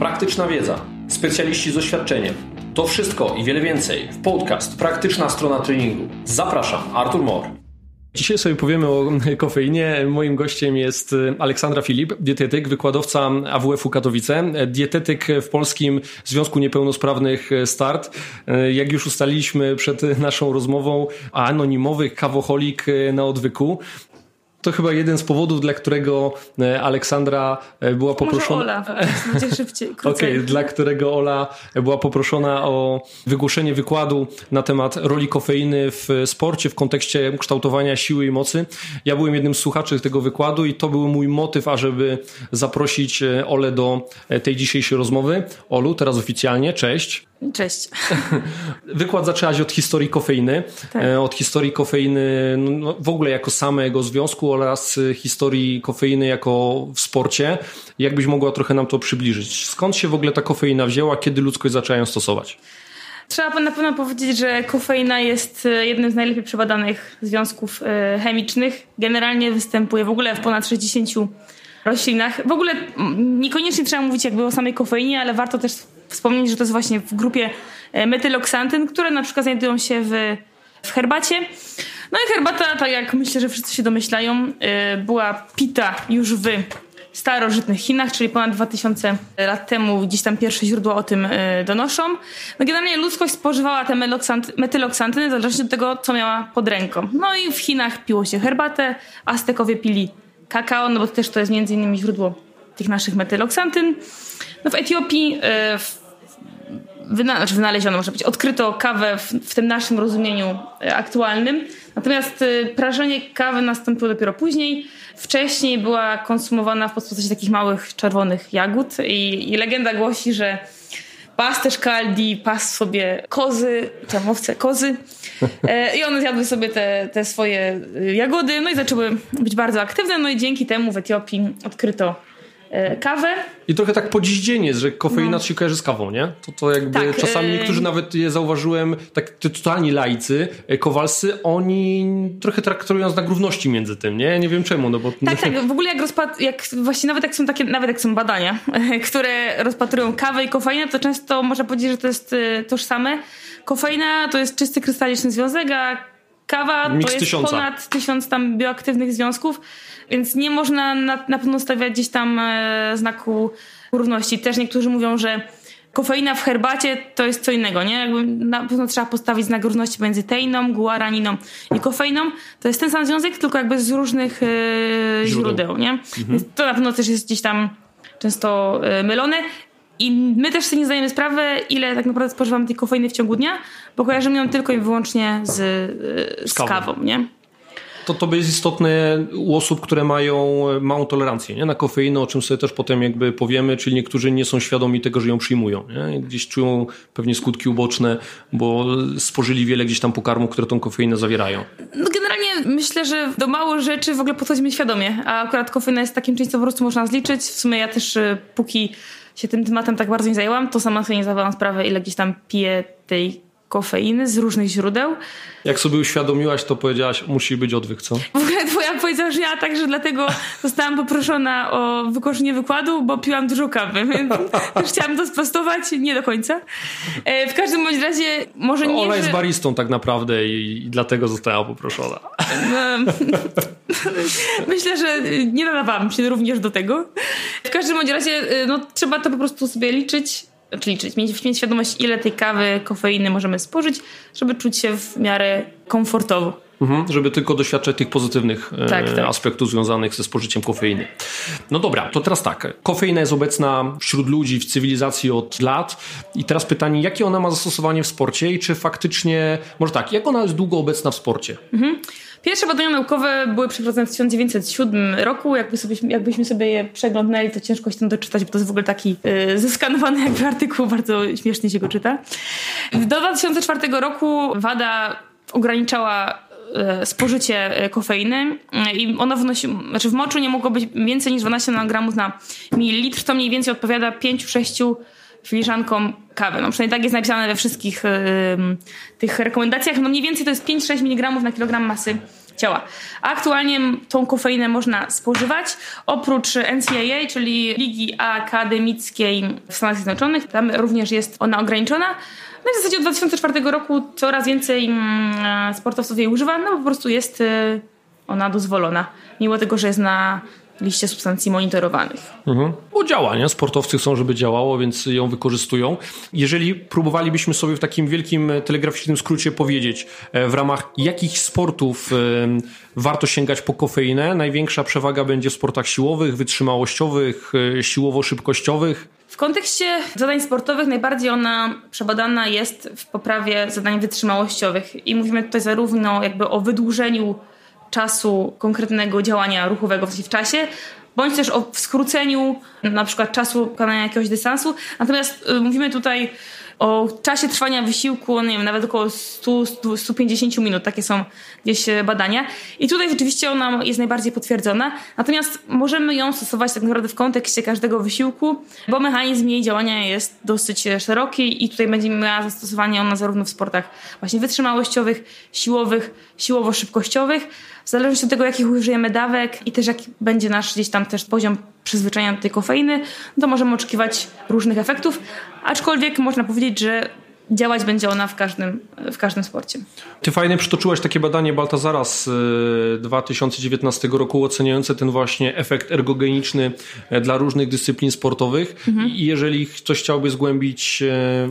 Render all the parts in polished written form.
praktyczna wiedza, specjaliści z doświadczeniem. To wszystko i wiele więcej w podcast Praktyczna Strona Treningu. Zapraszam, Artur Mor. Dzisiaj sobie powiemy o kofeinie. Moim gościem jest Aleksandra Filip, dietetyk, wykładowca AWF-u Katowice, dietetyk w Polskim Związku Niepełnosprawnych Start. Jak już ustaliliśmy przed naszą rozmową, anonimowy kawoholik na odwyku. To chyba jeden z powodów, dla którego Aleksandra była poproszona... Może Ola, będzie szybciej, krócej. Okej, dla którego Ola była poproszona o wygłoszenie wykładu na temat roli kofeiny w sporcie w kontekście kształtowania siły i mocy. Ja byłem jednym z słuchaczy tego wykładu i to był mój motyw, ażeby zaprosić Olę do tej dzisiejszej rozmowy. Olu, teraz oficjalnie, cześć. Cześć. Wykład zaczęłaś od historii kofeiny, tak. Od historii kofeiny w ogóle jako samego związku oraz historii kofeiny jako w sporcie. Jakbyś mogła trochę nam to przybliżyć? Skąd się w ogóle ta kofeina wzięła? Kiedy ludzkość zaczęła ją stosować? Trzeba na pewno powiedzieć, że kofeina jest jednym z najlepiej przebadanych związków chemicznych. Generalnie występuje w ogóle w ponad 60 roślinach. W ogóle niekoniecznie trzeba mówić jakby o samej kofeinie, ale warto też wspomnieć, że to jest właśnie w grupie metyloksantyn, które na przykład znajdują się w herbacie. No i herbata, tak jak myślę, że wszyscy się domyślają, była pita już w starożytnych Chinach, czyli ponad 2000 lat temu gdzieś tam pierwsze źródła o tym donoszą. No generalnie ludzkość spożywała te metyloksantyny zależnie od tego, co miała pod ręką. No i w Chinach piło się herbatę, Aztekowie pili kakao, no bo też to jest między innymi źródło tych naszych metyloksantyn. No w Etiopii wynaleziono, może być, odkryto kawę w tym naszym rozumieniu aktualnym. Natomiast prażenie kawy nastąpiło dopiero później. Wcześniej była konsumowana w postaci takich małych, czerwonych jagód i legenda głosi, że pasterz Kaldi pasł sobie kozy, owce, kozy i one zjadły sobie te swoje jagody, no i zaczęły być bardzo aktywne, no i dzięki temu w Etiopii odkryto kawę. I trochę tak po dziś dzień jest, że kofeina się kojarzy z kawą, nie? To jakby tak, czasami niektórzy nawet, je zauważyłem, tak totalni laicy, kowalscy, oni trochę traktują znak równości między tym, nie? Nie wiem czemu, no bo... Tak, w ogóle jak właśnie nawet jak są badania, które rozpatrują kawę i kofeinę, to często można powiedzieć, że to jest tożsame. Kofeina to jest czysty krystaliczny związek, a kawa to jest 1000. Ponad 1000 tam bioaktywnych związków, więc nie można na pewno stawiać gdzieś tam znaku równości. Też niektórzy mówią, że kofeina w herbacie to jest co innego, nie? Jakby na pewno trzeba postawić znak równości między teiną, guaraniną i kofeiną. To jest ten sam związek, tylko jakby z różnych źródeł, nie? Mhm. Więc to na pewno też jest gdzieś tam często mylone. I my też sobie nie zdajemy sprawy, ile tak naprawdę spożywamy tej kofeiny w ciągu dnia, bo kojarzymy ją tylko i wyłącznie z kawą, nie? To jest istotne u osób, które mają małą tolerancję, nie? Na kofeinę, o czym sobie też potem jakby powiemy, czyli niektórzy nie są świadomi tego, że ją przyjmują, nie? Gdzieś czują pewnie skutki uboczne, bo spożyli wiele gdzieś tam pokarmów, które tą kofeinę zawierają. No generalnie myślę, że do mało rzeczy w ogóle podchodzimy świadomie, a akurat kofeina jest takim czymś, co po prostu można zliczyć. W sumie ja też póki się tym tematem tak bardzo nie zajęłam, to sama sobie nie zdawałam sprawy, ile gdzieś tam piję tej kofeiny z różnych źródeł. Jak sobie uświadomiłaś, to powiedziałaś, musi być odwyk, co? W ogóle twoja powiedziała, że ja także dlatego zostałam poproszona o wygłoszenie wykładu, bo piłam dużo kawy, więc też chciałam to sprostować, nie do końca. W każdym bądź razie może nie... Ola jest baristą tak naprawdę i dlatego została poproszona. Myślę, że nie nadawałam się również do tego. W każdym bądź razie trzeba to po prostu sobie liczyć, mieć świadomość, ile tej kawy, kofeiny możemy spożyć, żeby czuć się w miarę komfortowo. Żeby tylko doświadczać tych pozytywnych aspektów związanych ze spożyciem kofeiny. No dobra, to teraz tak. Kofeina jest obecna wśród ludzi, w cywilizacji od lat. I teraz pytanie, jakie ona ma zastosowanie w sporcie i czy faktycznie... Może tak, jak ona jest długo obecna w sporcie? Pierwsze badania naukowe były przeprowadzone w 1907 roku. Jakbyśmy sobie je przeglądnęli, to ciężko się tam doczytać, bo to jest w ogóle taki zeskanowany jakby artykuł, bardzo śmiesznie się go czyta. Do 2004 roku WADA ograniczała spożycie kofeiny i ono w moczu nie mogło być więcej niż 12 nanogramów na mililitr, to mniej więcej odpowiada 5-6 filiżankom kawy. No przynajmniej tak jest napisane we wszystkich tych rekomendacjach. No mniej więcej to jest 5-6 mg na kilogram masy ciała. Aktualnie tą kofeinę można spożywać. Oprócz NCAA, czyli Ligi Akademickiej w Stanach Zjednoczonych, tam również jest ona ograniczona. No i w zasadzie od 2004 roku coraz więcej sportowców jej używa, no po prostu jest ona dozwolona, mimo tego, że jest na liście substancji monitorowanych. Mhm. Bo działania, sportowcy chcą, żeby działało, więc ją wykorzystują. Jeżeli próbowalibyśmy sobie w takim wielkim telegraficznym skrócie powiedzieć, w ramach jakich sportów warto sięgać po kofeinę, największa przewaga będzie w sportach siłowych, wytrzymałościowych, siłowo-szybkościowych. W kontekście zadań sportowych najbardziej ona przebadana jest w poprawie zadań wytrzymałościowych i mówimy tutaj zarówno jakby o wydłużeniu czasu konkretnego działania ruchowego w czasie, bądź też o skróceniu na przykład czasu pokonania jakiegoś dystansu. Natomiast mówimy tutaj o czasie trwania wysiłku, nie wiem, nawet około 100-150 minut. Takie są gdzieś badania. I tutaj rzeczywiście ona jest najbardziej potwierdzona. Natomiast możemy ją stosować tak naprawdę w kontekście każdego wysiłku, bo mechanizm jej działania jest dosyć szeroki i tutaj będzie miała zastosowanie ona zarówno w sportach właśnie wytrzymałościowych, siłowych, siłowo-szybkościowych. W zależności od tego, jakich użyjemy dawek i też jaki będzie nasz gdzieś tam też poziom przyzwyczajenia do tej kofeiny, to możemy oczekiwać różnych efektów, aczkolwiek można powiedzieć, że działać będzie ona w każdym sporcie. Ty fajnie przytoczyłaś takie badanie Baltazara z 2019 roku oceniające ten właśnie efekt ergogeniczny dla różnych dyscyplin sportowych. Mhm. I jeżeli ktoś chciałby zgłębić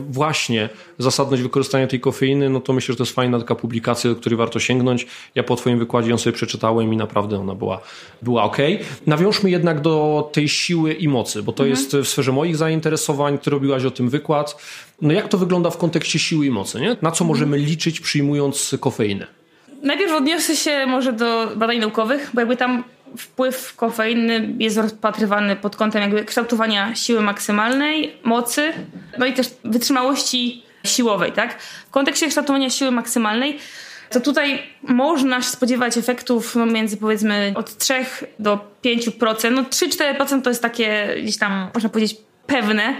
właśnie zasadność wykorzystania tej kofeiny, no to myślę, że to jest fajna taka publikacja, do której warto sięgnąć. Ja po twoim wykładzie ją sobie przeczytałem i naprawdę ona była okej. Nawiążmy jednak do tej siły i mocy, bo to jest w sferze moich zainteresowań. Ty robiłaś o tym wykład. No jak to wygląda w kontekście siły i mocy, nie? Na co możemy liczyć, przyjmując kofeinę? Najpierw odniosę się może do badań naukowych, bo jakby tam wpływ kofeiny jest rozpatrywany pod kątem jakby kształtowania siły maksymalnej, mocy, no i też wytrzymałości siłowej, tak? W kontekście kształtowania siły maksymalnej to tutaj można się spodziewać efektów między powiedzmy od 3 do 5%. No 3-4% to jest takie gdzieś tam, można powiedzieć, pewne.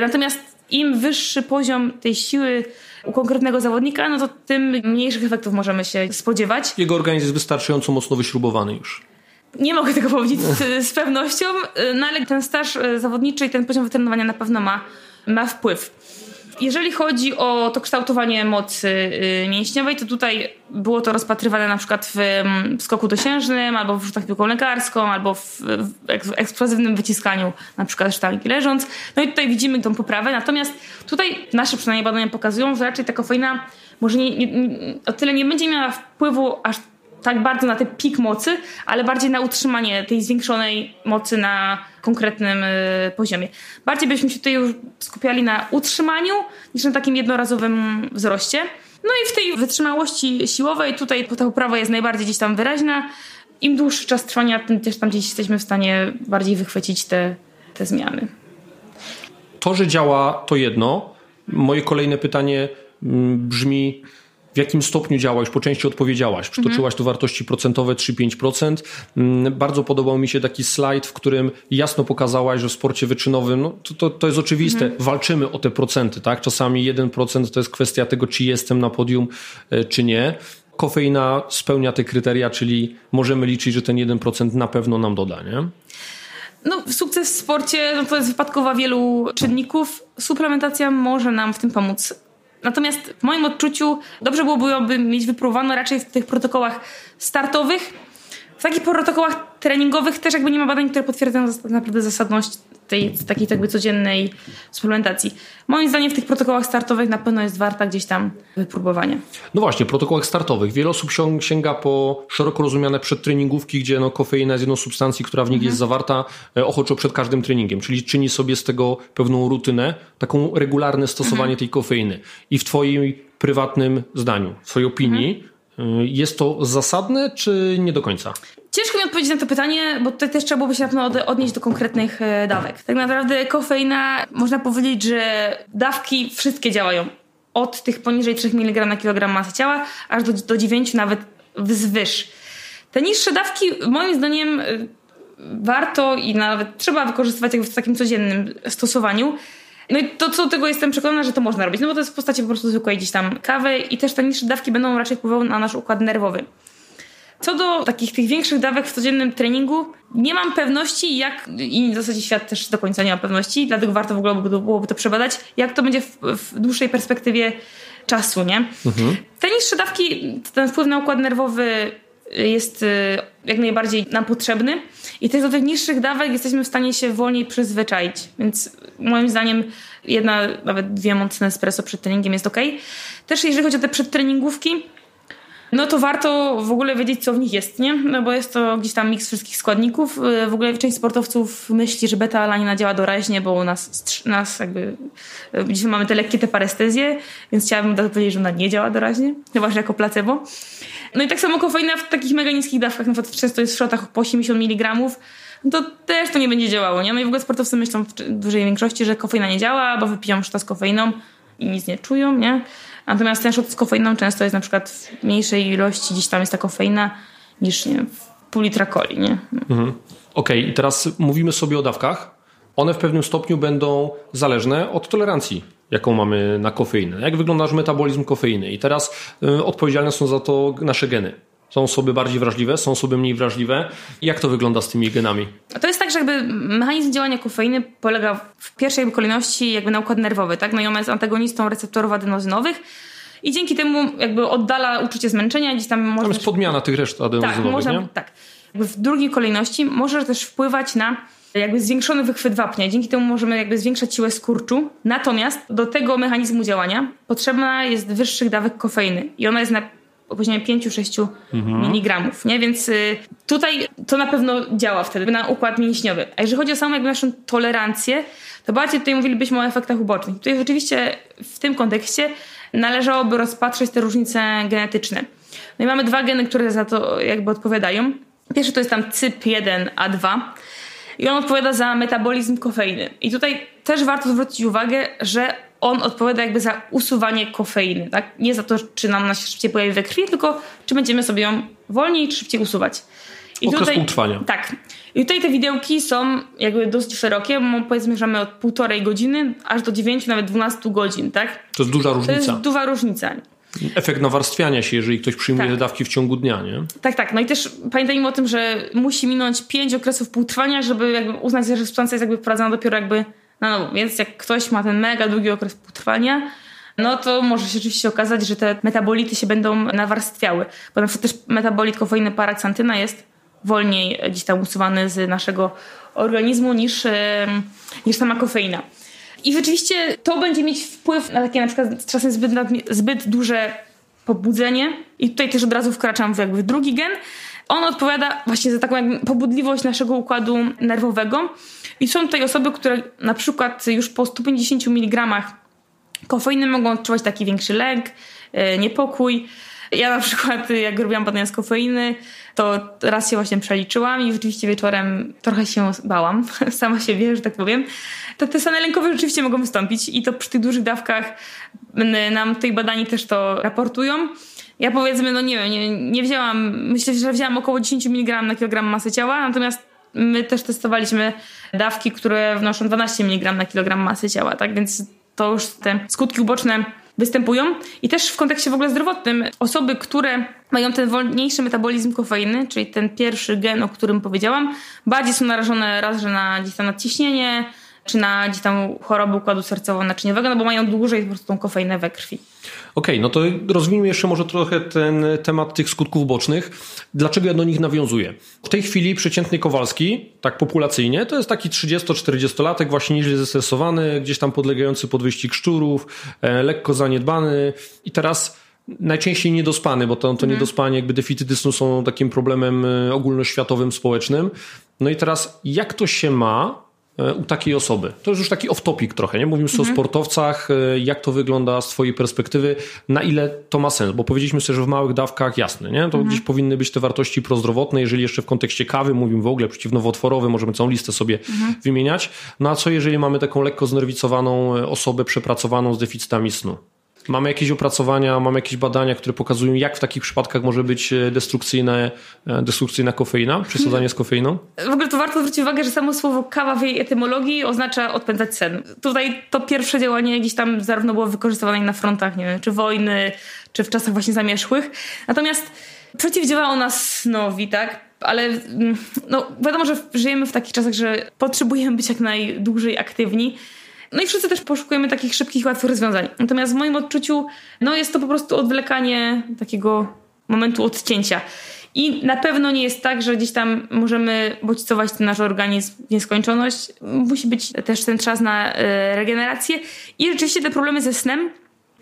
Natomiast im wyższy poziom tej siły u konkretnego zawodnika, no to tym mniejszych efektów możemy się spodziewać. Jego organizm jest wystarczająco mocno wyśrubowany już. Nie mogę tego powiedzieć z pewnością, no ale ten staż zawodniczy i ten poziom wytrenowania na pewno ma wpływ. Jeżeli chodzi o to kształtowanie mocy mięśniowej, to tutaj było to rozpatrywane na przykład w skoku dosiężnym, albo w rzutach piłką lekarską, albo w eksplozywnym wyciskaniu na przykład sztangi leżąc. No i tutaj widzimy tą poprawę. Natomiast tutaj nasze przynajmniej badania pokazują, że raczej ta kofeina może o tyle nie będzie miała wpływu aż tak bardzo na ten pik mocy, ale bardziej na utrzymanie tej zwiększonej mocy na konkretnym poziomie. Bardziej byśmy się tutaj już skupiali na utrzymaniu niż na takim jednorazowym wzroście. No i w tej wytrzymałości siłowej tutaj ta poprawa jest najbardziej gdzieś tam wyraźna. Im dłuższy czas trwania, tym też tam gdzieś jesteśmy w stanie bardziej wychwycić te zmiany. To, że działa, to jedno. Moje kolejne pytanie brzmi: w jakim stopniu działa? Już po części odpowiedziałaś. Przytoczyłaś tu wartości procentowe 3-5%. Bardzo podobał mi się taki slajd, w którym jasno pokazałaś, że w sporcie wyczynowym, no to jest oczywiste, walczymy o te procenty, tak? Czasami 1% to jest kwestia tego, czy jestem na podium, czy nie. Kofeina spełnia te kryteria, czyli możemy liczyć, że ten 1% na pewno nam doda, nie? No, sukces w sporcie to jest wypadkowa wielu czynników. Suplementacja może nam w tym pomóc. Natomiast w moim odczuciu dobrze byłoby mieć wypróbowano raczej w tych protokołach startowych. W takich protokołach treningowych też jakby nie ma badań, które potwierdzają naprawdę zasadność tej takiej jakby codziennej suplementacji. Moim zdaniem w tych protokołach startowych na pewno jest warta gdzieś tam wypróbowania. No właśnie, w protokołach startowych. Wiele osób sięga po szeroko rozumiane przedtreningówki, gdzie kofeina jest jedną z substancji, która w nich jest zawarta ochoczo przed każdym treningiem, czyli czyni sobie z tego pewną rutynę, taką regularne stosowanie tej kofeiny. I w twoim prywatnym zdaniu, w swojej opinii, jest to zasadne, czy nie do końca? Ciężko mi odpowiedzieć na to pytanie, bo tutaj też trzeba byłoby się na pewno odnieść do konkretnych dawek. Tak naprawdę kofeina, można powiedzieć, że dawki wszystkie działają. Od tych poniżej 3 mg na kilogram masy ciała, aż do 9 nawet wzwyż. Te niższe dawki moim zdaniem warto i nawet trzeba wykorzystywać w takim codziennym stosowaniu. No i to co do tego jestem przekonana, że to można robić, no bo to jest w postaci po prostu zwykłej gdzieś tam kawy i też te niższe dawki będą raczej wpływały na nasz układ nerwowy. Co do takich tych większych dawek w codziennym treningu, nie mam pewności jak, i w zasadzie świat też do końca nie ma pewności, dlatego warto w ogóle byłoby to przebadać, jak to będzie w dłuższej perspektywie czasu, nie? Mhm. Te niższe dawki, ten wpływ na układ nerwowy jest jak najbardziej nam potrzebny i też do tych niższych dawek jesteśmy w stanie się wolniej przyzwyczaić, więc moim zdaniem jedna, nawet dwie mocne espresso przed treningiem jest okej. Też jeżeli chodzi o te przedtreningówki, no to warto w ogóle wiedzieć, co w nich jest, nie? No bo jest to gdzieś tam miks wszystkich składników. W ogóle część sportowców myśli, że beta-alanina działa doraźnie, bo nas jakby... Dzisiaj mamy te lekkie parestezje, więc chciałabym powiedzieć, że ona nie działa doraźnie, chyba że jako placebo. No i tak samo kofeina w takich mega niskich dawkach, na przykład często jest w szrotach po 80 mg, no to też to nie będzie działało, nie? No i w ogóle sportowcy myślą w dużej większości, że kofeina nie działa, bo wypiją szrot z kofeiną i nic nie czują, nie? Natomiast ten szrot z kofeiną często jest na przykład w mniejszej ilości, gdzieś tam jest ta kofeina niż, nie wiem, pół litra coli, nie? Mhm. Okej, i teraz mówimy sobie o dawkach. One w pewnym stopniu będą zależne od tolerancji, jaką mamy na kofeinę. Jak wygląda nasz metabolizm kofeiny? I teraz odpowiedzialne są za to nasze geny. Są osoby bardziej wrażliwe, są osoby mniej wrażliwe. Jak to wygląda z tymi genami? To jest tak, że jakby mechanizm działania kofeiny polega w pierwszej kolejności jakby na układ nerwowy, tak? No i ona jest antagonistą receptorów adenozynowych i dzięki temu jakby oddala uczucie zmęczenia. Gdzieś tam można jest podmiana tych reszt adenozynowych, tak, można, nie? Tak. Jakby w drugiej kolejności może też wpływać na jakby zwiększony wychwyt wapnia. Dzięki temu możemy jakby zwiększać siłę skurczu. Natomiast do tego mechanizmu działania potrzebna jest wyższych dawek kofeiny i ona jest na poziomie 5-6 miligramów, nie? Więc tutaj to na pewno działa wtedy na układ mięśniowy. A jeżeli chodzi o samą jakby naszą tolerancję, to bardziej tutaj mówilibyśmy o efektach ubocznych. Tutaj rzeczywiście w tym kontekście należałoby rozpatrzeć te różnice genetyczne. No i mamy dwa geny, które za to jakby odpowiadają. Pierwszy to jest tam CYP1A2 i on odpowiada za metabolizm kofeiny. I tutaj też warto zwrócić uwagę, że on odpowiada jakby za usuwanie kofeiny, tak? Nie za to, czy nam się szybciej pojawi we krwi, tylko czy będziemy sobie ją wolniej czy szybciej usuwać. I okres tutaj utrwania. Tak. I tutaj te widełki są jakby dosyć szerokie, bo powiedzmy, że mamy od 1,5 godziny aż do 9, nawet 12 godzin, tak? To jest duża różnica. To jest duża różnica. Efekt nawarstwiania się, jeżeli ktoś przyjmuje te dawki w ciągu dnia, nie? Tak, tak. No i też pamiętajmy o tym, że musi minąć 5 okresów półtrwania, żeby jakby uznać, że substancja jest jakby wprowadzana dopiero jakby na nowo. Więc jak ktoś ma ten mega długi okres półtrwania, no to może się oczywiście okazać, że te metabolity się będą nawarstwiały. Bo na przykład też metabolit kofeiny paraksantyna jest wolniej gdzieś tam usuwany z naszego organizmu niż sama kofeina. I rzeczywiście to będzie mieć wpływ na takie na przykład czasem zbyt duże pobudzenie. I tutaj też od razu wkraczam w jakby drugi gen. On odpowiada właśnie za taką jakby pobudliwość naszego układu nerwowego. I są tutaj osoby, które na przykład już po 150 mg kofeiny mogą odczuwać taki większy lęk, niepokój. Ja na przykład jak robiłam badania z kofeiny, to raz się właśnie przeliczyłam i rzeczywiście wieczorem trochę się bałam, sama siebie, że tak powiem. To te stany lękowe rzeczywiście mogą wystąpić i to przy tych dużych dawkach nam tutaj badani też to raportują. Ja powiedzmy, no nie wiem, nie wzięłam, myślę, że wzięłam około 10 mg na kilogram masy ciała, natomiast my też testowaliśmy dawki, które wnoszą 12 mg na kilogram masy ciała, tak? Więc to już te skutki uboczne występują. I też w kontekście w ogóle zdrowotnym osoby, które mają ten wolniejszy metabolizm kofeiny, czyli ten pierwszy gen, o którym powiedziałam, bardziej są narażone raz, że na gdzieś tam nadciśnienie, czy na gdzieś tam choroby układu sercowo-naczyniowego, no bo mają dłużej po prostu tą kofeinę we krwi. Okej, no to rozwiniemy jeszcze może trochę ten temat tych skutków bocznych. Dlaczego ja do nich nawiązuję? W tej chwili przeciętny Kowalski, tak populacyjnie, to jest taki 30-40-latek, właśnie nieźle zestresowany, gdzieś tam podlegający pod wyścig szczurów, lekko zaniedbany i teraz najczęściej niedospany, bo to niedospanie, jakby deficyty snu są takim problemem ogólnoświatowym, społecznym. No i teraz jak to się ma u takiej osoby? To jest już taki off-topic trochę, nie? Mówimy sobie o sportowcach, jak to wygląda z twojej perspektywy, na ile to ma sens, bo powiedzieliśmy sobie, że w małych dawkach, jasne, nie? To gdzieś powinny być te wartości prozdrowotne, jeżeli jeszcze w kontekście kawy mówimy w ogóle przeciwnowotworowy, możemy całą listę sobie wymieniać. No a co jeżeli mamy taką lekko znerwicowaną osobę przepracowaną z deficytami snu? Mamy jakieś opracowania, mamy jakieś badania, które pokazują, jak w takich przypadkach może być destrukcyjna kofeina, przesadzanie z kofeiną? W ogóle to warto zwrócić uwagę, że samo słowo kawa w jej etymologii oznacza odpędzać sen. Tutaj to pierwsze działanie gdzieś tam zarówno było wykorzystywane na frontach, nie wiem, czy wojny, czy w czasach właśnie zamierzchłych. Natomiast Przeciwdziała ona snowi, tak? Ale no, wiadomo, że żyjemy w takich czasach, że potrzebujemy być jak najdłużej aktywni. No i wszyscy też poszukujemy takich szybkich, łatwych rozwiązań. Natomiast w moim odczuciu no, jest to po prostu odwlekanie takiego momentu odcięcia. I na pewno nie jest tak, że gdzieś tam możemy bodźcować ten nasz organizm w nieskończoność. Musi być też ten czas na regenerację. I rzeczywiście te problemy ze snem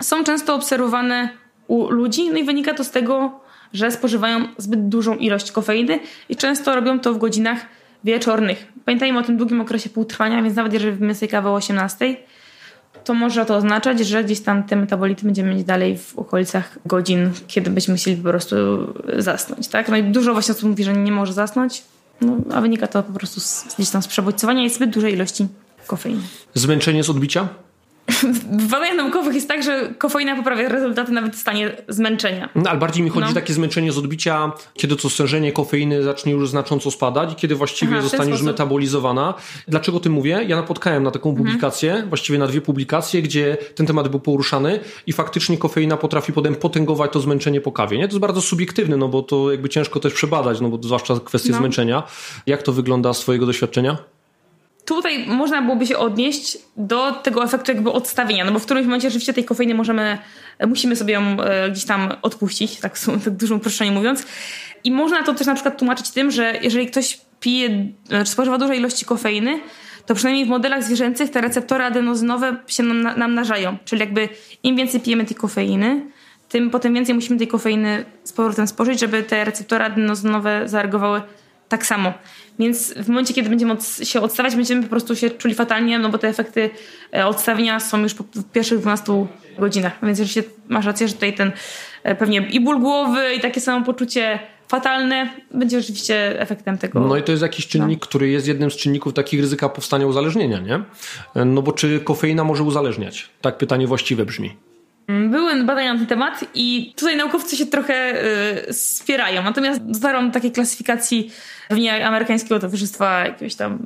są często obserwowane u ludzi. No i wynika to z tego, że spożywają zbyt dużą ilość kofeiny i często robią to w godzinach wieczornych. Pamiętajmy o tym długim okresie półtrwania, więc nawet jeżeli wypijemy sobie kawę o 18, to może to oznaczać, że gdzieś tam te metabolity będziemy mieć dalej w okolicach godzin, kiedy byśmy chcieli po prostu zasnąć, tak? No i dużo właśnie osób mówi, że nie może zasnąć, no, a wynika to po prostu gdzieś tam z przebodźcowania i zbyt dużej ilości kofeiny. Zmęczenie z odbicia? W badaniach naukowych jest tak, że kofeina poprawia rezultaty nawet w stanie zmęczenia. No, ale bardziej mi chodzi o takie zmęczenie z odbicia, kiedy to stężenie kofeiny zacznie już znacząco spadać i kiedy właściwie zostanie już metabolizowana. Dlaczego o tym mówię? Ja napotkałem na taką publikację, właściwie na 2 publikacje, gdzie ten temat był poruszany i faktycznie kofeina potrafi potem potęgować to zmęczenie po kawie. Nie? To jest bardzo subiektywne, no bo to jakby ciężko też przebadać, no bo zwłaszcza kwestie zmęczenia. Jak to wygląda z twojego doświadczenia? Tutaj można byłoby się odnieść do tego efektu jakby odstawienia, no bo w którymś momencie rzeczywiście tej kofeiny musimy sobie ją gdzieś tam odpuścić, tak dużo uproszczenie mówiąc. I można to też na przykład tłumaczyć tym, że jeżeli ktoś pije, czy spożywa duże ilości kofeiny, to przynajmniej w modelach zwierzęcych te receptory adenozynowe się namnażają. Czyli jakby im więcej pijemy tej kofeiny, tym potem więcej musimy tej kofeiny z powrotem spożyć, żeby te receptory adenozynowe zareagowały tak samo. Więc w momencie, kiedy będziemy się odstawiać, będziemy po prostu się czuli fatalnie, no bo te efekty odstawienia są już po pierwszych 12 godzinach. Więc jeżeli masz rację, że tutaj ten pewnie i ból głowy, i takie samopoczucie fatalne będzie oczywiście efektem tego. No i to jest jakiś czynnik, który jest jednym z czynników takich ryzyka powstania uzależnienia, nie? No bo czy kofeina może uzależniać? Tak pytanie właściwe brzmi. Były badania na ten temat i tutaj naukowcy się trochę spierają. Natomiast dotarłam do takiej klasyfikacji pewnie amerykańskiego towarzystwa jakiegoś tam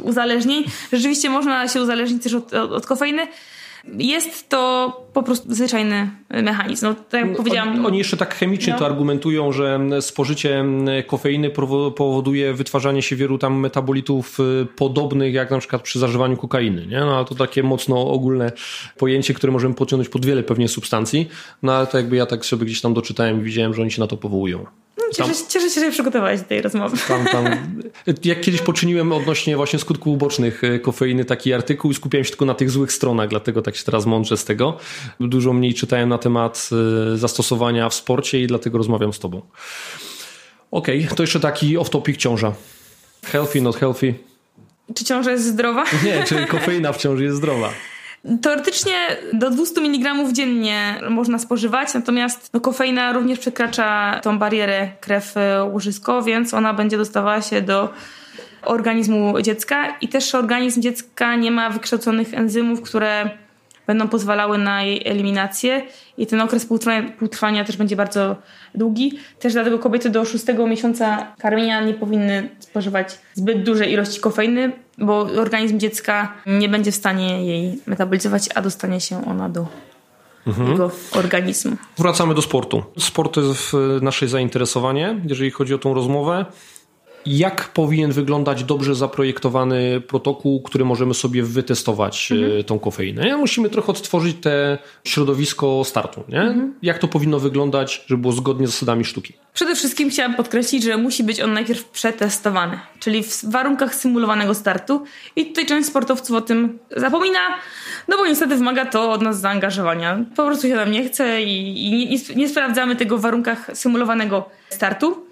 uzależnień. Rzeczywiście można się uzależnić też od kofeiny. Jest to po prostu zwyczajny mechanizm. No, tak jak powiedziałam, oni jeszcze tak chemicznie to argumentują, że spożycie kofeiny powoduje wytwarzanie się wielu tam metabolitów podobnych jak na przykład przy zażywaniu kokainy. Nie? No, ale to takie mocno ogólne pojęcie, które możemy podciągnąć pod wiele pewnie substancji. No ale to jakby ja tak sobie gdzieś tam doczytałem i widziałem, że oni się na to powołują. Cieszę się, że przygotowałaś do tej rozmowy. Jak kiedyś poczyniłem odnośnie właśnie skutków ubocznych kofeiny taki artykuł i skupiałem się tylko na tych złych stronach, dlatego tak się teraz mądrzę z tego. Dużo mniej czytałem na temat zastosowania w sporcie i dlatego rozmawiam z tobą. Okej, to jeszcze taki off-topic ciąża. Healthy, not healthy. Czy ciąża jest zdrowa? Nie, czy kofeina w ciąży jest zdrowa. Teoretycznie do 200 mg dziennie można spożywać, natomiast kofeina również przekracza tą barierę krew-łożysko, więc ona będzie dostawała się do organizmu dziecka i też organizm dziecka nie ma wykształconych enzymów, które będą pozwalały na jej eliminację i ten okres półtrwania też będzie bardzo długi. Też dlatego kobiety do 6 miesiąca karmienia nie powinny spożywać zbyt dużej ilości kofeiny, bo organizm dziecka nie będzie w stanie jej metabolizować, a dostanie się ona do jego organizmu. Wracamy do sportu. Sport to jest nasze zainteresowanie, jeżeli chodzi o tą rozmowę. Jak powinien wyglądać dobrze zaprojektowany protokół, który możemy sobie wytestować tą kofeinę? Musimy trochę odtworzyć te środowisko startu. Nie? Jak to powinno wyglądać, żeby było zgodnie z zasadami sztuki? Przede wszystkim chciałam podkreślić, że musi być on najpierw przetestowany, czyli w warunkach symulowanego startu. I tutaj część sportowców o tym zapomina, no bo niestety wymaga to od nas zaangażowania. Po prostu się nam nie chce i nie sprawdzamy tego w warunkach symulowanego startu.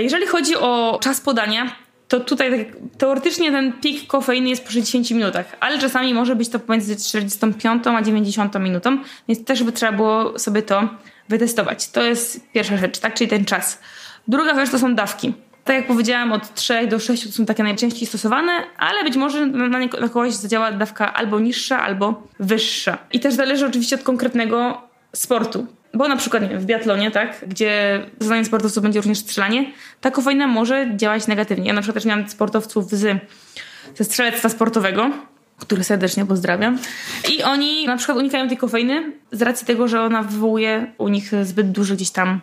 Jeżeli chodzi o czas podania, to tutaj teoretycznie ten pik kofeiny jest po 60 minutach, ale czasami może być to pomiędzy 45 a 90 minutą, więc też by trzeba było sobie to wytestować. To jest pierwsza rzecz, tak? Czyli ten czas. Druga rzecz to są dawki. Tak jak powiedziałam, od 3 do 6 to są takie najczęściej stosowane, ale być może na kogoś zadziała dawka albo niższa, albo wyższa. I też zależy oczywiście od konkretnego sportu. Bo na przykład, nie wiem, w biatlonie, tak, gdzie zadaniem sportowców będzie również strzelanie, ta kofeina może działać negatywnie. Ja na przykład też miałam sportowców ze strzelectwa sportowego, który serdecznie pozdrawiam. I oni na przykład unikają tej kofeiny z racji tego, że ona wywołuje u nich zbyt duży gdzieś tam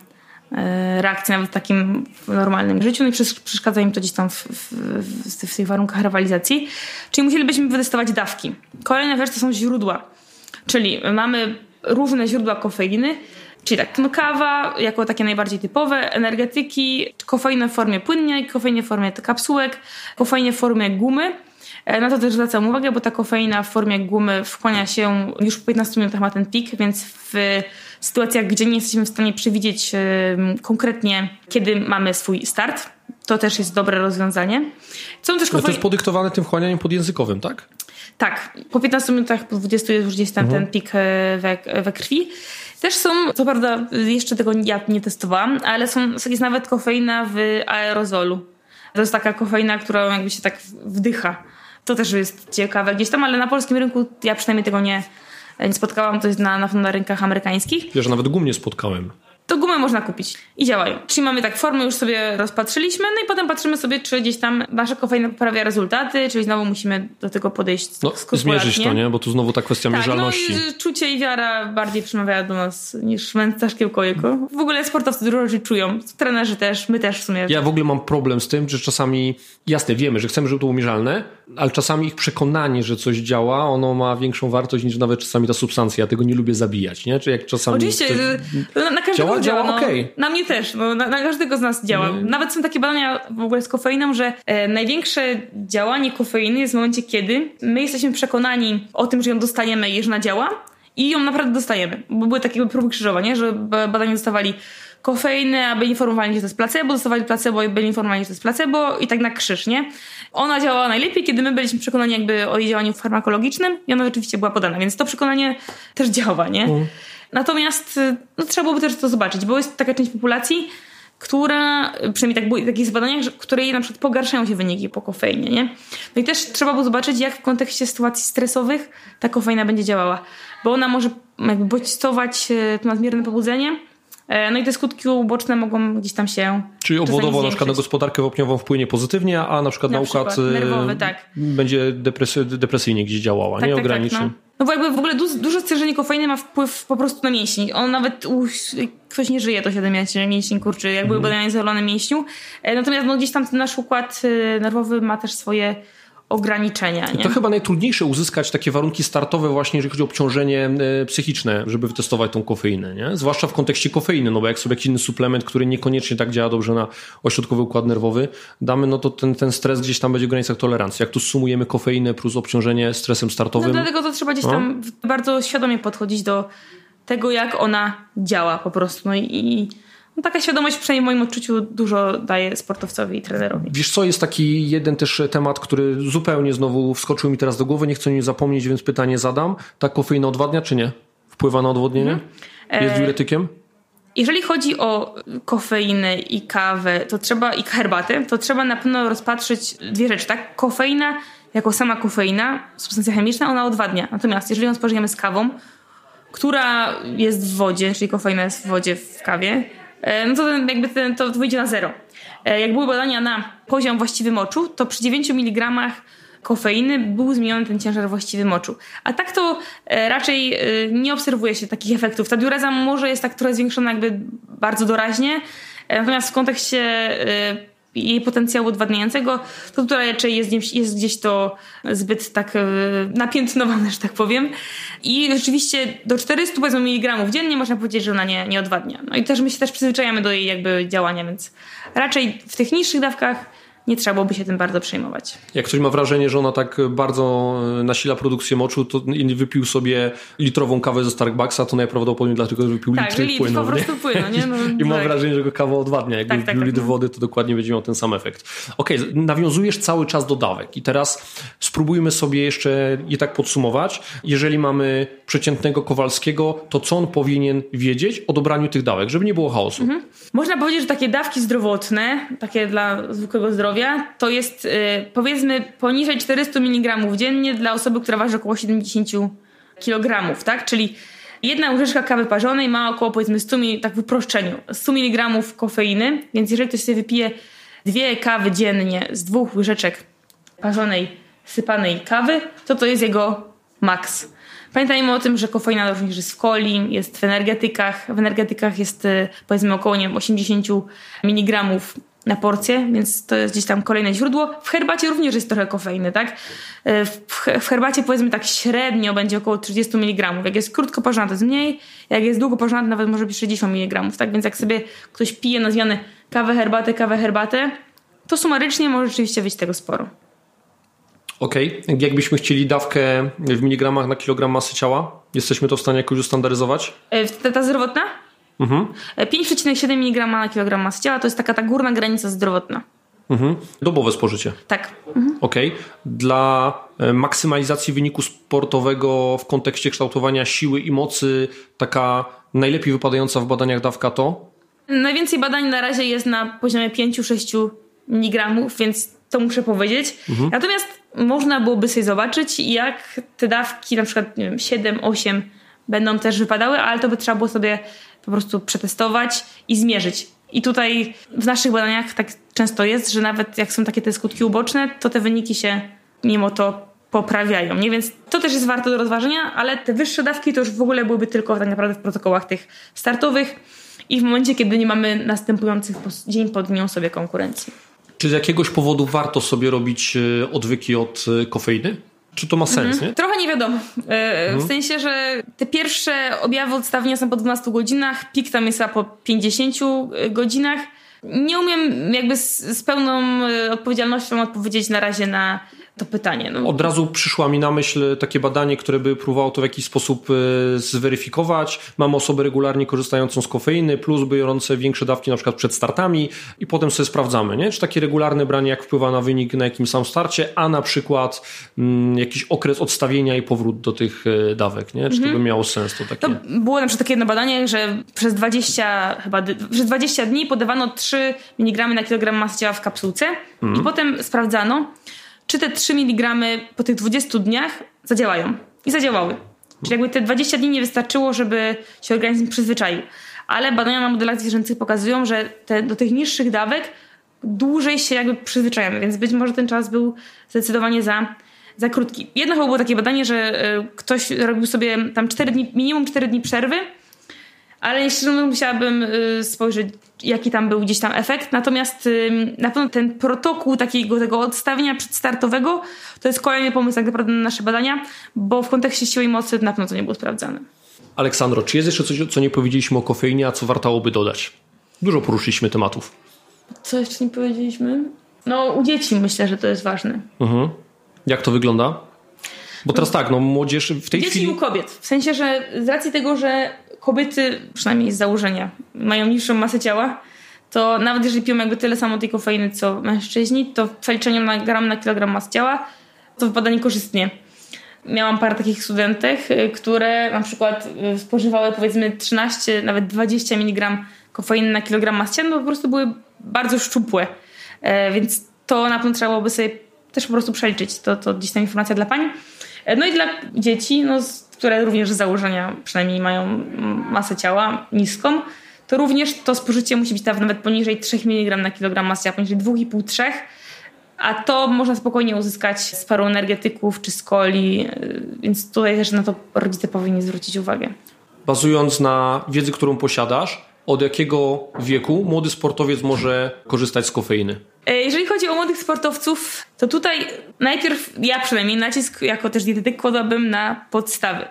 reakcje nawet w takim normalnym życiu, no i przeszkadza im to gdzieś tam w tych warunkach rywalizacji. Czyli musielibyśmy wytestować dawki. Kolejna rzecz to są źródła, czyli mamy różne źródła kofeiny, czyli tak, no kawa jako takie najbardziej typowe, energetyki, kofeina w formie płynnej, kofeina w formie kapsułek, kofeina w formie gumy. Na to też zwracam uwagę, bo ta kofeina w formie gumy wchłania się już po 15 minutach ma ten pik, więc w sytuacjach, gdzie nie jesteśmy w stanie przewidzieć konkretnie, kiedy mamy swój start, to też jest dobre rozwiązanie. To jest podyktowane tym wchłanianiem podjęzykowym, tak? Tak. Po 15 minutach, po 20 jest już gdzieś tam ten pik we krwi. Też są, co prawda jeszcze tego ja nie testowałam, ale jest nawet kofeina w aerozolu. To jest taka kofeina, która jakby się tak wdycha. To też jest ciekawe gdzieś tam, ale na polskim rynku ja przynajmniej tego nie spotkałam. To jest na rynkach amerykańskich. Ja, że nawet gum nie spotkałem. To gumę można kupić i działają. Czyli mamy tak, formy już sobie rozpatrzyliśmy, no i potem patrzymy sobie, czy gdzieś tam nasza kofeina poprawia rezultaty, czyli znowu musimy do tego podejść skrupulatnie. Zmierzyć to, nie? Bo tu znowu ta kwestia mierzalności. Tak, no i czucie i wiara bardziej przemawia do nas niż męska szkiełko. W ogóle sportowcy dużo rzeczy czują. Trenerzy też, my też w sumie. Ja w ogóle mam problem z tym, że czasami, jasne, wiemy, że chcemy, żeby to było mierzalne, ale czasami ich przekonanie, że coś działa, ono ma większą wartość niż nawet czasami ta substancja. Ja tego nie lubię zabijać, nie? Czy jak czasami... Oczywiście, na każdego działa okej. Na mnie też, bo na każdego z nas działa. Nawet są takie badania w ogóle z kofeiną, że największe działanie kofeiny jest w momencie, kiedy my jesteśmy przekonani o tym, że ją dostaniemy i że ona działa i ją naprawdę dostajemy. Bo były takie próby krzyżowania, że badani dostawali kofeinę, aby informowali, że to jest placebo, dostawali placebo i byli informowani, że to jest placebo i tak na krzyż, nie? Ona działała najlepiej, kiedy my byliśmy przekonani jakby o jej działaniu farmakologicznym i ona rzeczywiście była podana, więc to przekonanie też działa, nie? Natomiast trzeba byłoby też to zobaczyć, bo jest taka część populacji, która, przynajmniej tak w takich badaniach, której na przykład pogarszają się wyniki po kofeinie, nie? No i też trzeba było zobaczyć, jak w kontekście sytuacji stresowych ta kofeina będzie działała, bo ona może jakby bodźcować to nadmierne pobudzenie, no i te skutki uboczne mogą gdzieś tam się... Czyli obwodowo na przykład na gospodarkę wapniową wpłynie pozytywnie, a na przykład na układ nerwowy, tak, będzie depresyjnie gdzieś działała, tak, nie? Tak, ograniczy. Tak, no bo jakby w ogóle duże stężenie kofeiny ma wpływ po prostu na mięśni. On nawet... ktoś nie żyje, to się ten mięsień kurczy, jak były badania na izolowanym mięśniu. Natomiast gdzieś tam ten nasz układ nerwowy ma też swoje... ograniczenia. Nie? To chyba najtrudniejsze uzyskać takie warunki startowe właśnie, jeżeli chodzi o obciążenie psychiczne, żeby wytestować tą kofeinę, nie? Zwłaszcza w kontekście kofeiny, no bo jak sobie jakiś inny suplement, który niekoniecznie tak działa dobrze na ośrodkowy układ nerwowy, damy, no to ten stres gdzieś tam będzie w granicach tolerancji. Jak tu sumujemy kofeinę plus obciążenie stresem startowym. No dlatego to trzeba gdzieś tam bardzo świadomie podchodzić do tego, jak ona działa po prostu. No i taka świadomość przynajmniej w moim odczuciu dużo daje sportowcowi i trenerowi. Wiesz co, jest taki jeden też temat, który zupełnie znowu wskoczył mi teraz do głowy, nie chcę o nim zapomnieć, więc pytanie zadam. Ta kofeina odwadnia czy nie? Wpływa na odwodnienie? Jest diuretykiem? Jeżeli chodzi o kofeinę i kawę, to trzeba, i herbatę, to trzeba na pewno rozpatrzyć dwie rzeczy, tak? Kofeina jako sama kofeina, substancja chemiczna, ona odwadnia. Natomiast jeżeli ją spożyjemy z kawą, która jest w wodzie, czyli kofeina jest w wodzie w kawie, no to to wyjdzie na zero. Jak były badania na poziom właściwy moczu, to przy 9 mg kofeiny był zmieniony ten ciężar właściwy moczu. A tak to raczej nie obserwuje się takich efektów. Ta diureza może jest tak, która jest zwiększona jakby bardzo doraźnie, natomiast w kontekście jej potencjału odwadniającego, to tutaj raczej jest gdzieś to zbyt tak napiętnowane, że tak powiem. I rzeczywiście do 400 mg dziennie można powiedzieć, że ona nie odwadnia. No i też my się też przyzwyczajamy do jej jakby działania, więc raczej w tych niższych dawkach nie trzeba byłoby się tym bardzo przejmować. Jak ktoś ma wrażenie, że ona tak bardzo nasila produkcję moczu, to wypił sobie litrową kawę ze Starbucksa, to najprawdopodobniej dlatego, że wypił litr płynu. Po prostu płynu, nie? No, i ma wrażenie, że go kawa odwadnia. Jakby wypił litr wody, to dokładnie będzie miał ten sam efekt. Okej, nawiązujesz cały czas do dawek i teraz spróbujmy sobie jeszcze je tak podsumować. Jeżeli mamy przeciętnego Kowalskiego, to co on powinien wiedzieć o dobraniu tych dawek, żeby nie było chaosu? Można powiedzieć, że takie dawki zdrowotne, takie dla zwykłego zdrowia, to jest powiedzmy poniżej 400 mg dziennie dla osoby, która waży około 70 kg, tak? Czyli jedna łyżeczka kawy parzonej ma około powiedzmy 100, tak w uproszczeniu, 100 mg kofeiny, więc jeżeli ktoś sobie wypije 2 kawy dziennie z 2 łyżeczek parzonej sypanej kawy, to jest jego maks. Pamiętajmy o tym, że kofeina również jest w coli, jest w energetykach. W energetykach jest powiedzmy około 80 mg na porcję, więc to jest gdzieś tam kolejne źródło. W herbacie również jest trochę kofeiny, tak? W herbacie powiedzmy tak średnio będzie około 30 mg. Jak jest krótko parzona, to jest mniej. Jak jest długo parzona, to nawet może być 60 mg. Tak? Więc jak sobie ktoś pije na zmianę kawę, herbatę, to sumarycznie może rzeczywiście wyjść tego sporo. Okej. Jakbyśmy chcieli dawkę w miligramach na kilogram masy ciała, jesteśmy to w stanie jakoś ustandaryzować? Ta zdrowotna? 5,7 mg na kilogram masy ciała to jest taka ta górna granica zdrowotna. Dobowe spożycie. Tak. Okej. Dla maksymalizacji wyniku sportowego w kontekście kształtowania siły i mocy, taka najlepiej wypadająca w badaniach dawka to? Najwięcej badań na razie jest na poziomie 5-6 mg, więc to muszę powiedzieć. Natomiast można byłoby sobie zobaczyć, jak te dawki, na przykład 7-8 będą też wypadały, ale to by trzeba było sobie po prostu przetestować i zmierzyć. I tutaj w naszych badaniach tak często jest, że nawet jak są takie te skutki uboczne, to te wyniki się mimo to poprawiają. Nie? Więc to też jest warto do rozważenia, ale te wyższe dawki to już w ogóle byłyby tylko tak naprawdę w protokołach tych startowych i w momencie, kiedy nie mamy następujących dzień po dniu sobie konkurencji. Czy z jakiegoś powodu warto sobie robić odwyki od kofeiny? Czy to ma sens, nie? Trochę nie wiadomo. W sensie, że te pierwsze objawy odstawienia są po 12 godzinach, pik tam jest po 50 godzinach. Nie umiem jakby z pełną odpowiedzialnością odpowiedzieć na razie na to pytanie. No. Od razu przyszła mi na myśl takie badanie, które by próbowało to w jakiś sposób zweryfikować. Mamy osoby regularnie korzystającą z kofeiny, plus biorące większe dawki na przykład przed startami i potem sobie sprawdzamy, nie? Czy takie regularne branie jak wpływa na wynik na jakim sam starcie, a na przykład jakiś okres odstawienia i powrót do tych dawek, nie? Czy to by miało sens? To takie... to było na przykład takie jedno badanie, że przez 20 dni podawano 3 mg na kilogram masy ciała w kapsułce i potem sprawdzano, czy te 3 mg po tych 20 dniach zadziałają. I zadziałały. Czyli jakby te 20 dni nie wystarczyło, żeby się organizm przyzwyczaił. Ale badania na modelach zwierzęcych pokazują, że do tych niższych dawek dłużej się jakby przyzwyczajamy, więc być może ten czas był zdecydowanie za krótki. Jedno chyba było takie badanie, że ktoś robił sobie tam 4 dni, minimum 4 dni przerwy, ale szczerze mówiąc musiałabym spojrzeć, jaki tam był gdzieś tam efekt. Natomiast na pewno ten protokół takiego tego odstawienia przedstartowego to jest kolejny pomysł tak naprawdę na nasze badania, bo w kontekście siły i mocy na pewno to nie było sprawdzane. Aleksandro, czy jest jeszcze coś, co nie powiedzieliśmy o kofeinie, a co warto by dodać? Dużo poruszyliśmy tematów. Co jeszcze nie powiedzieliśmy? No u dzieci myślę, że to jest ważne. Jak to wygląda? Bo teraz tak, no młodzież w tej chwili... Dzieci u kobiet. W sensie, że z racji tego, że kobiety, przynajmniej z założenia, mają niższą masę ciała, to nawet jeżeli piją jakby tyle samo tej kofeiny, co mężczyźni, to w przeliczeniu na gram na kilogram masy ciała to wypada niekorzystnie. Miałam parę takich studentek, które na przykład spożywały powiedzmy 13, nawet 20 mg kofeiny na kilogram masy ciała, no po prostu były bardzo szczupłe. Więc to na pewno trzeba byłoby sobie też po prostu przeliczyć. To gdzieś tam informacja dla pań. No i dla dzieci, no, które również z założenia przynajmniej mają masę ciała niską, to również to spożycie musi być nawet poniżej 3 mg na kilogram masy ciała, poniżej 2,5-3, a to można spokojnie uzyskać z paru energetyków czy z coli, więc tutaj też na to rodzice powinni zwrócić uwagę. Bazując na wiedzy, którą posiadasz, od jakiego wieku młody sportowiec może korzystać z kofeiny? Jeżeli chodzi o młodych sportowców, to tutaj najpierw ja przynajmniej nacisk jako też dietetyk kładłabym na podstawy.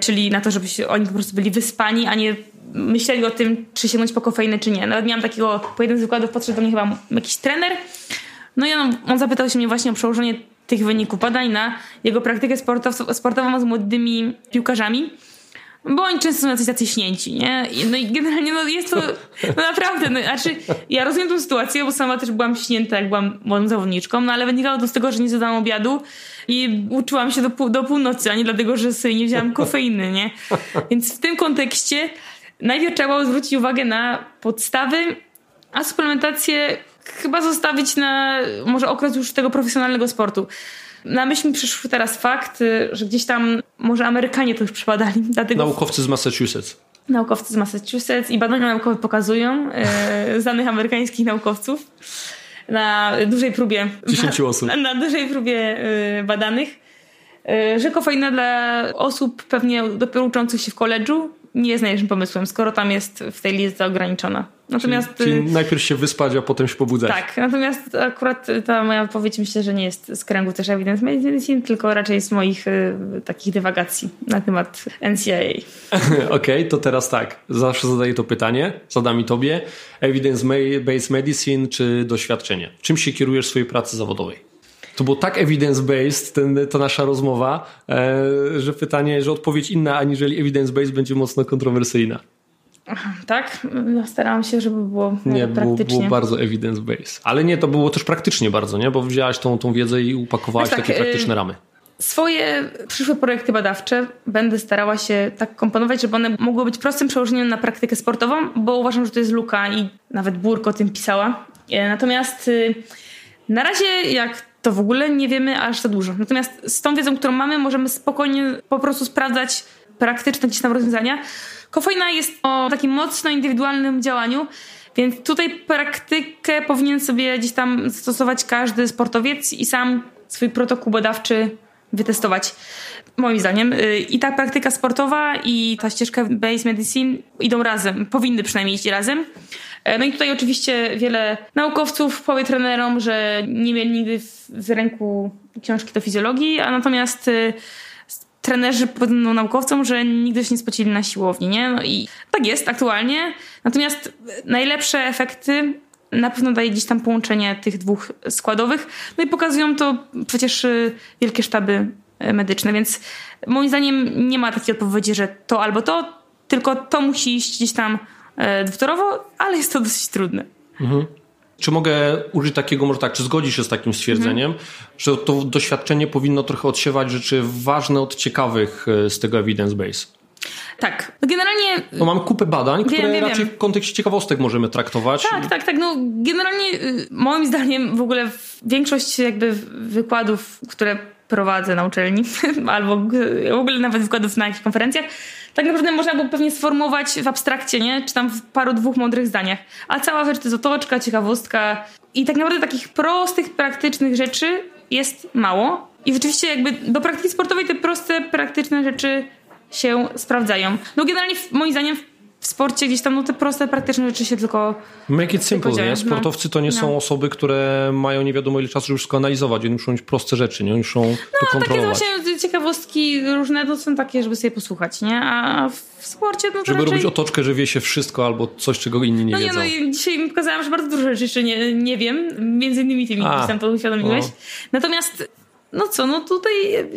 Czyli na to, żeby oni po prostu byli wyspani, a nie myśleli o tym, czy sięgnąć po kofeinę, czy nie. Nawet miałam takiego, po jednym z wykładów podszedł do mnie chyba jakiś trener. No i on zapytał się mnie właśnie o przełożenie tych wyników badań na jego praktykę sportową z młodymi piłkarzami. Bo oni często są zaciśnięci, nie? No i generalnie no jest to no naprawdę, no, znaczy ja rozumiem tą sytuację, bo sama też byłam ciśnięta, jak byłam młodą zawodniczką, no ale wynikało to z tego, że nie zjadłam obiadu i uczyłam się do północy, a nie dlatego, że sobie nie wzięłam kofeiny, nie? Więc w tym kontekście najpierw trzeba było zwrócić uwagę na podstawy, a suplementację chyba zostawić na może okres już tego profesjonalnego sportu. Na myśl mi przyszł teraz fakt, że gdzieś tam może Amerykanie to już przebadali. Dlatego... Naukowcy z Massachusetts i badania naukowe pokazują znanych amerykańskich naukowców na dużej próbie badanych, że kofeina dla osób pewnie dopiero uczących się w college'u nie jest najlepszym pomysłem, skoro tam jest w tej listce ograniczona. Natomiast, czyli najpierw się wyspać, a potem się pobudzać. Tak, natomiast akurat ta moja wypowiedź myślę, że nie jest z kręgu też Evidence Medicine, tylko raczej z moich takich dywagacji na temat NCAA. Okej, to teraz tak, zawsze zadaję to pytanie, zadam i tobie. Evidence-based medicine czy doświadczenie? Czym się kierujesz w swojej pracy zawodowej? To było tak evidence-based, ta nasza rozmowa, że pytanie, że odpowiedź inna aniżeli evidence-based będzie mocno kontrowersyjna. Tak? Starałam się, żeby było praktycznie. Było bardzo evidence-based. Ale nie, to było też praktycznie bardzo, nie? Bo wzięłaś tą wiedzę i upakowałaś takie praktyczne ramy. Swoje przyszłe projekty badawcze będę starała się tak komponować, żeby one mogły być prostym przełożeniem na praktykę sportową, bo uważam, że to jest luka i nawet Burk o tym pisała. Natomiast na razie to w ogóle nie wiemy aż za dużo. Natomiast z tą wiedzą, którą mamy, możemy spokojnie po prostu sprawdzać praktyczne gdzieś tam rozwiązania. Kofeina jest o takim mocno indywidualnym działaniu, więc tutaj praktykę powinien sobie gdzieś tam stosować każdy sportowiec i sam swój protokół badawczy wytestować, moim zdaniem. I ta praktyka sportowa i ta ścieżka base medicine idą razem, powinny przynajmniej iść razem. No i tutaj oczywiście wiele naukowców powie trenerom, że nie mieli nigdy w ręku książki do fizjologii, a natomiast trenerzy powiedzą naukowcom, że nigdy się nie spocili na siłowni, nie? No i tak jest aktualnie. Natomiast najlepsze efekty na pewno daje gdzieś tam połączenie tych dwóch składowych. No i pokazują to przecież wielkie sztaby medyczne, więc moim zdaniem nie ma takiej odpowiedzi, że to albo to, tylko to musi iść gdzieś tam dwutorowo, ale jest to dosyć trudne. Mhm. Czy mogę użyć takiego, może tak, czy zgodzisz się z takim stwierdzeniem, że to doświadczenie powinno trochę odsiewać rzeczy ważne od ciekawych z tego evidence base? Tak. Generalnie... No mam kupę badań, które raczej w kontekście ciekawostek możemy traktować. Tak. No generalnie moim zdaniem w ogóle większość jakby wykładów, które prowadzę na uczelni albo w ogóle nawet wykładów na jakichś konferencjach, tak naprawdę można było pewnie sformułować w abstrakcie, nie? Czy tam w paru, dwóch mądrych zdaniach. A cała rzecz to jest otoczka, ciekawostka i tak naprawdę takich prostych, praktycznych rzeczy jest mało i rzeczywiście jakby do praktyki sportowej te proste, praktyczne rzeczy się sprawdzają. No generalnie moim zdaniem w sporcie gdzieś tam te proste, praktyczne rzeczy się tylko... Make it simple, nie? Sportowcy to nie są osoby, które mają nie wiadomo ile czasu, żeby wszystko analizować. Oni muszą mieć proste rzeczy, nie? Oni muszą to kontrolować. Takie właśnie ciekawostki różne to są takie, żeby sobie posłuchać, nie? A w sporcie... No to żeby raczej... robić otoczkę, że wie się wszystko albo coś, czego inni nie wiedzą. No dzisiaj mi pokazałam, że bardzo dużo rzeczy jeszcze nie wiem. Między innymi tymi, gdzieś tam to uświadomiłeś. No. Natomiast... tutaj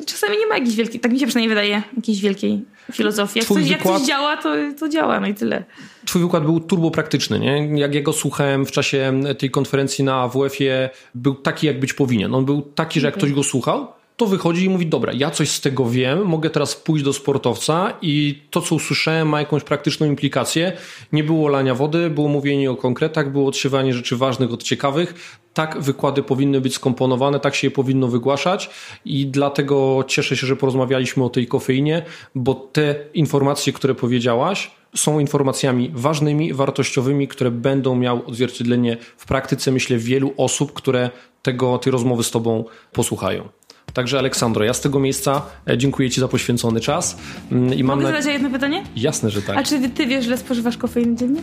czasami nie ma jakiejś wielkiej, tak mi się przynajmniej wydaje, jakiejś wielkiej filozofii. Jak coś działa, to działa, no i tyle. Twój wykład był turbopraktyczny, nie? Jak jego słuchałem w czasie tej konferencji na AWF-ie, był taki, jak być powinien. On był taki, że jak ktoś go słuchał, to wychodzi i mówi, dobra, ja coś z tego wiem, mogę teraz pójść do sportowca i to, co usłyszałem, ma jakąś praktyczną implikację. Nie było lania wody, było mówienie o konkretach, było odsiewanie rzeczy ważnych od ciekawych. Tak wykłady powinny być skomponowane, tak się je powinno wygłaszać i dlatego cieszę się, że porozmawialiśmy o tej kofeinie, bo te informacje, które powiedziałaś, są informacjami ważnymi, wartościowymi, które będą miały odzwierciedlenie w praktyce, myślę, wielu osób, które tej rozmowy z tobą posłuchają. Także Aleksandro, ja z tego miejsca dziękuję ci za poświęcony czas. Mogę zadać jedno pytanie? Jasne, że tak. A czy ty wiesz, ile spożywasz kofeiny dziennie?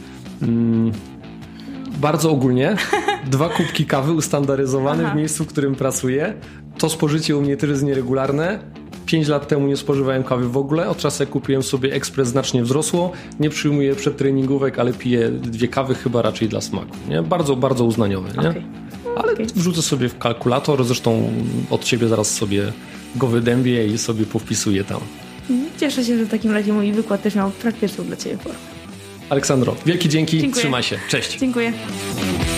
Bardzo ogólnie. 2 kubki kawy ustandaryzowane w miejscu, w którym pracuję. To spożycie u mnie też jest nieregularne. 5 lat temu nie spożywałem kawy w ogóle. Od czasu jak kupiłem sobie ekspres znacznie wzrosło. Nie przyjmuję przedtreningówek, ale piję 2 kawy chyba raczej dla smaku. Nie? Bardzo, bardzo uznaniowe. Nie? Okay. Ale wrzucę sobie w kalkulator, zresztą od ciebie zaraz sobie go wydębię i sobie powpisuję tam. Cieszę się, że w takim razie mój wykład też miał praktyczną dla ciebie formę. Aleksandro, wielkie dzięki, Dziękuję. Trzymaj się, cześć. Dziękuję.